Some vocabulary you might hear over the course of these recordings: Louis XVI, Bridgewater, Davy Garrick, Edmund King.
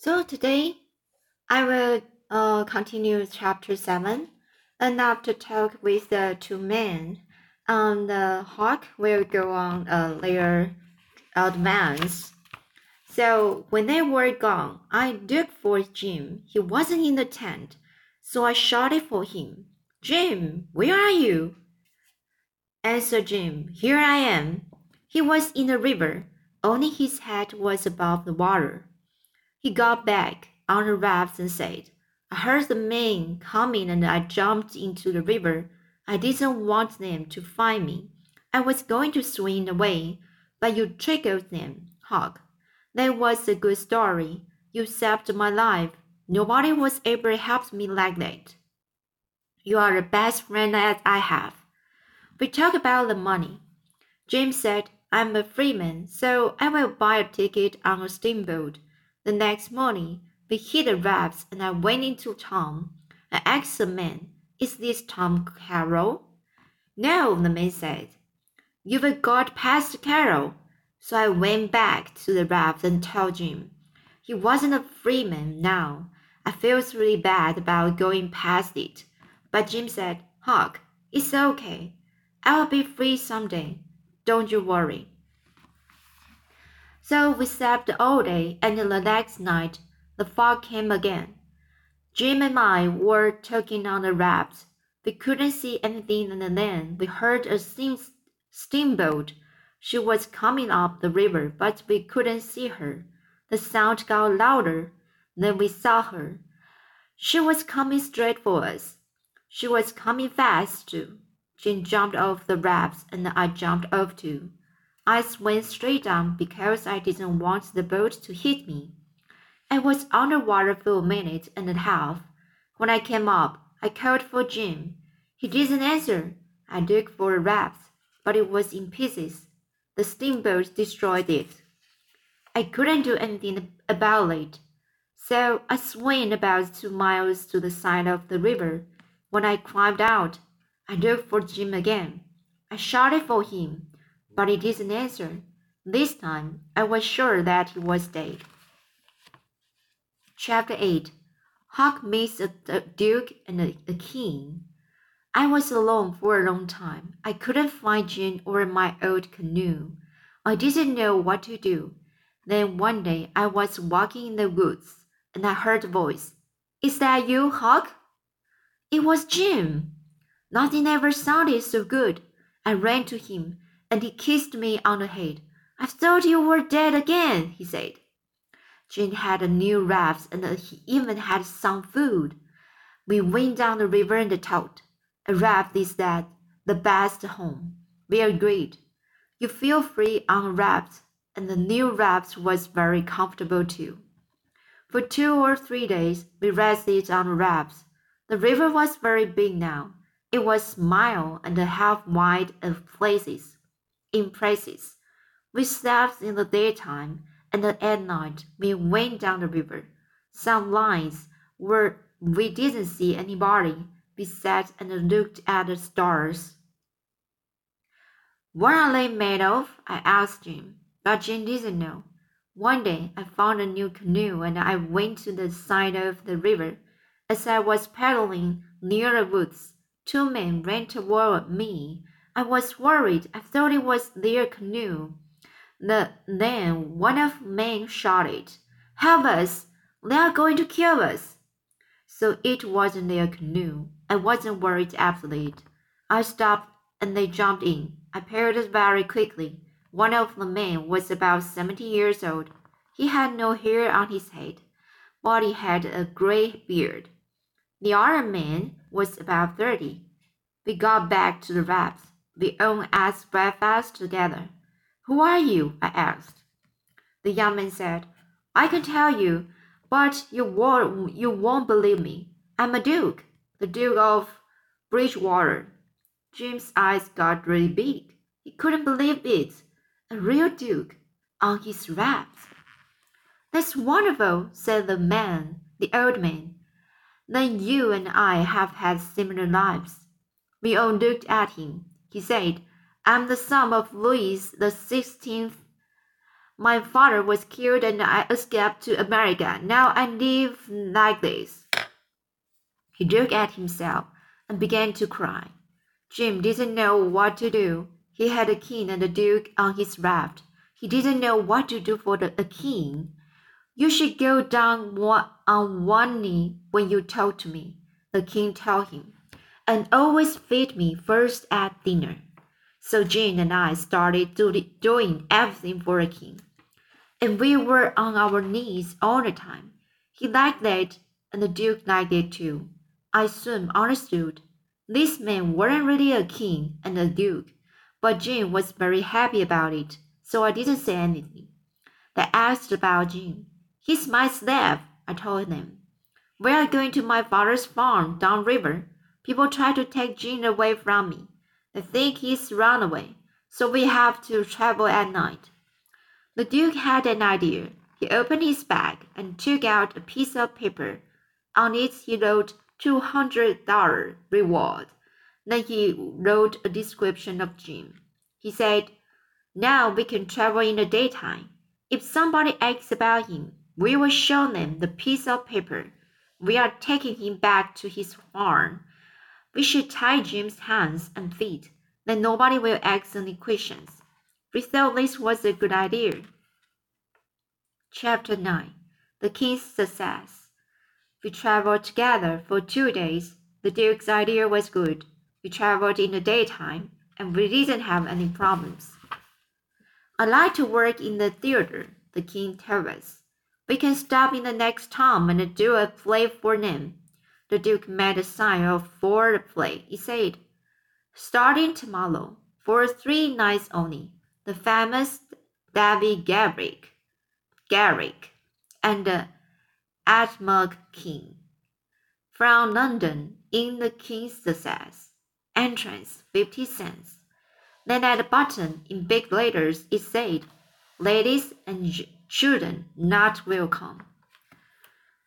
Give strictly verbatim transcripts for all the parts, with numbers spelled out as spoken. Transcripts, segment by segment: So today, I will uh, continue chapter seven, and after talk with the two men, and the hawk will go on uh, their advance. So when they were gone, I looked for Jim. He wasn't in the tent, so I shouted for him. Jim, where are you? Answered Jim, here I am. He was in the river, only his head was above the water. He got back on the raft and said, I heard the men coming and I jumped into the river. I didn't want them to find me. I was going to swim away, but you triggered them, Hawk. That was a good story. You saved my life. Nobody was able to help me like that. You are the best friend that I have. We talked about the money. Jim said, I'm a freeman, so I will buy a ticket on a steamboat. The next morning, we hit the rafts and I went into town. I asked the man, is this Tom Carroll? No, the man said. You've got past Carroll. So I went back to the raft and told Jim. He wasn't a freeman now. I felt really bad about going past it. But Jim said, Hawk, it's okay. I will be free someday. Don't you worry.So we slept all day, and the next night, the fog came again. Jim and I were talking on the raft. We couldn't see anything, and then we heard a steam- steamboat. She was coming up the river, but we couldn't see her. The sound got louder. Then we saw her. She was coming straight for us. She was coming fast, too. Jim jumped off the raft, and I jumped off, too.I swam straight down because I didn't want the boat to hit me. I was underwater for a minute and a half. When I came up, I called for Jim. He didn't answer. I looked for a raft, but it was in pieces. The steamboat destroyed it. I couldn't do anything about it. So I swam about two miles to the side of the river. When I climbed out, I looked for Jim again. I shouted for him.But he didn't answer. This time, I was sure that he was dead. Chapter eight. Hawk meets a, a duke and a, a king. I was alone for a long time. I couldn't find Jim or my old canoe. I didn't know what to do. Then one day, I was walking in the woods, and I heard a voice. Is that you, Hawk? It was Jim. Nothing ever sounded so good. I ran to him.And he kissed me on the head. I thought you were dead again, he said. Jim had a new raft, and he even had some food. We went down the river and talked. A raft is that, the best home. We agreed. You feel free on a raft, and the new raft was very comfortable too. For two or three days, we rested on a raft. The river was very big now. It was a mile and a half wide in places.In places, we slept in the daytime, and at night we went down the river. Some lines where we didn't see anybody. We sat and looked at the stars. What are they made of? I asked Jim, but Jim didn't know. One day, I found a new canoe, and I went to the side of the river. As I was paddling near the woods, two men ran toward me.I was worried. I thought it was their canoe. The, then one of the men shouted, Help us! They are going to kill us! So it wasn't their canoe. I wasn't worried after that. I stopped and they jumped in. I paddled very quickly. One of the men was about seventy years old. He had no hair on his head, but he had a gray beard. The other man was about thirty. We got back to the raft.We all ate breakfast together. Who are you? I asked. The young man said, I can tell you, but you won't, you won't believe me. I'm a duke, the Duke of Bridgewater. Jim's eyes got really big. He couldn't believe it. A real duke on his raft. That's wonderful, said the man, the old man. Then you and I have had similar lives. We all looked at him.He said, I'm the son of Louis the sixteenth, My father was killed and I escaped to America. Now I live like this." He looked at himself and began to cry. Jim didn't know what to do. He had a king and a duke on his raft. He didn't know what to do for the, a king. "You should go down one, on one knee when you talk to me," the king told him, "and always feed me first at dinner." So Jane and I started do, doing everything for a king. And we were on our knees all the time. He liked that, and the duke liked it too. I soon understood. These men weren't really a king and a duke, but Jane was very happy about it, so I didn't say anything. They asked about Jim. "He's my slave," I told them. "We are going to my father's farm downriver. People try to take Jim away from me. They think he's run away, so we have to travel at night." The duke had an idea. He opened his bag and took out a piece of paper. On it he wrote two hundred dollars reward. Then he wrote a description of Jim. He said, "Now we can travel in the daytime. If somebody asks about him, we will show them the piece of paper. We are taking him back to his farm. We should tie Jim's hands and feet, then nobody will ask any questions." We thought this was a good idea. Chapter nine. The King's Success. We traveled together for two days. The Duke's idea was good. We traveled in the daytime, and we didn't have any problems. "I like to work in the theater," the King told us. "We can stop in the next town and do a play for them." The Duke made a sign of for the play. He said, "Starting tomorrow, for three nights only, the famous Davy Garrick, Garrick, and the Edmund King." From London, in the King's Success. Entrance, fifty cents. Then at the bottom, in big letters, it said, "Ladies and children not welcome."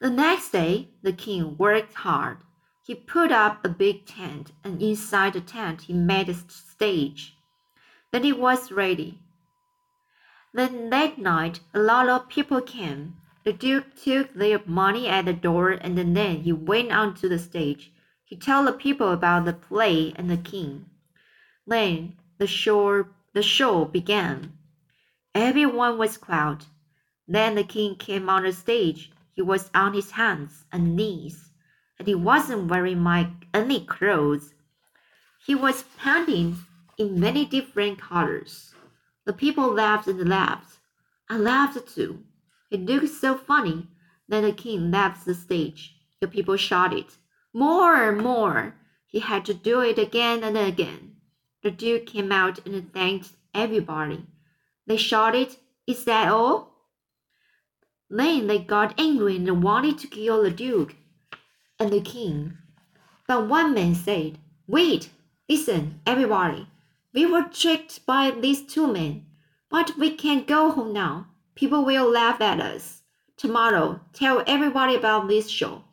The next day, the king worked hard. He put up a big tent, and inside the tent he made a stage. Then it was ready. Then that night, a lot of people came. The duke took their money at the door, and then he went onto the stage. He told the people about the play and the king. Then the show, the show began. Everyone was cowed. Then the king came on the stage. He was on his hands and knees, and he wasn't wearing my, any clothes. He was painting in many different colors. The people laughed and laughed. I laughed too. It looked so funny. Then the king left the stage. The people shouted, "More, more!" He had to do it again and again. The duke came out and thanked everybody. They shouted, "Is that all?" Then they got angry and wanted to kill the duke and the king. But one man said, "Wait, listen, everybody. We were tricked by these two men, but we can't go home now. People will laugh at us. Tomorrow, tell everybody about this show.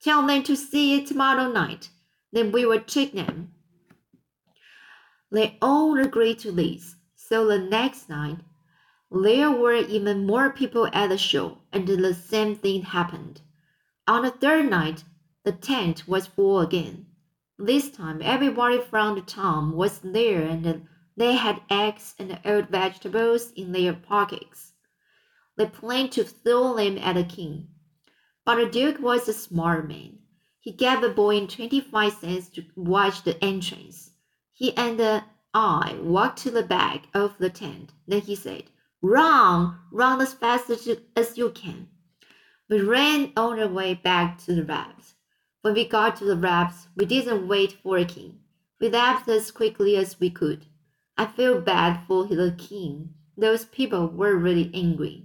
Tell them to see it tomorrow night. Then we will trick them." They all agreed to this. So the next night, there were even more people at the show, and the same thing happened. On the third night, the tent was full again. This time, everybody from the town was there, and they had eggs and old vegetables in their pockets. They planned to throw them at the king. But the duke was a smart man. He gave the boy twenty-five cents to watch the entrance. He and the I walked to the back of the tent. Then he said, "Run, run as fast as you, as you can." We ran all the way back to the raft. When we got to the raft, we didn't wait for a king. We left as quickly as we could. I feel bad for the king. Those people were really angry.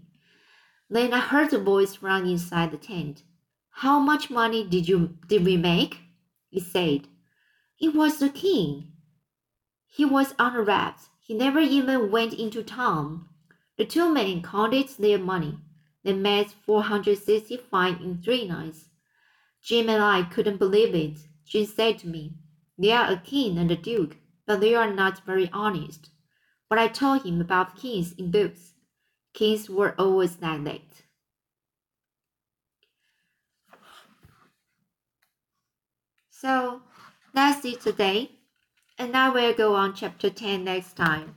Then I heard a voice from inside the tent. "How much money did you did we make?" He said. It was the king. He was on a raft. He never even went into town. The two men counted their money. They made four hundred sixty-five in three nights. Jim and I couldn't believe it. Jim said to me, "They are a king and a duke, but they are not very honest." But I told him about kings in books. Kings were always like that. So that's it today, and I will go on chapter ten next time.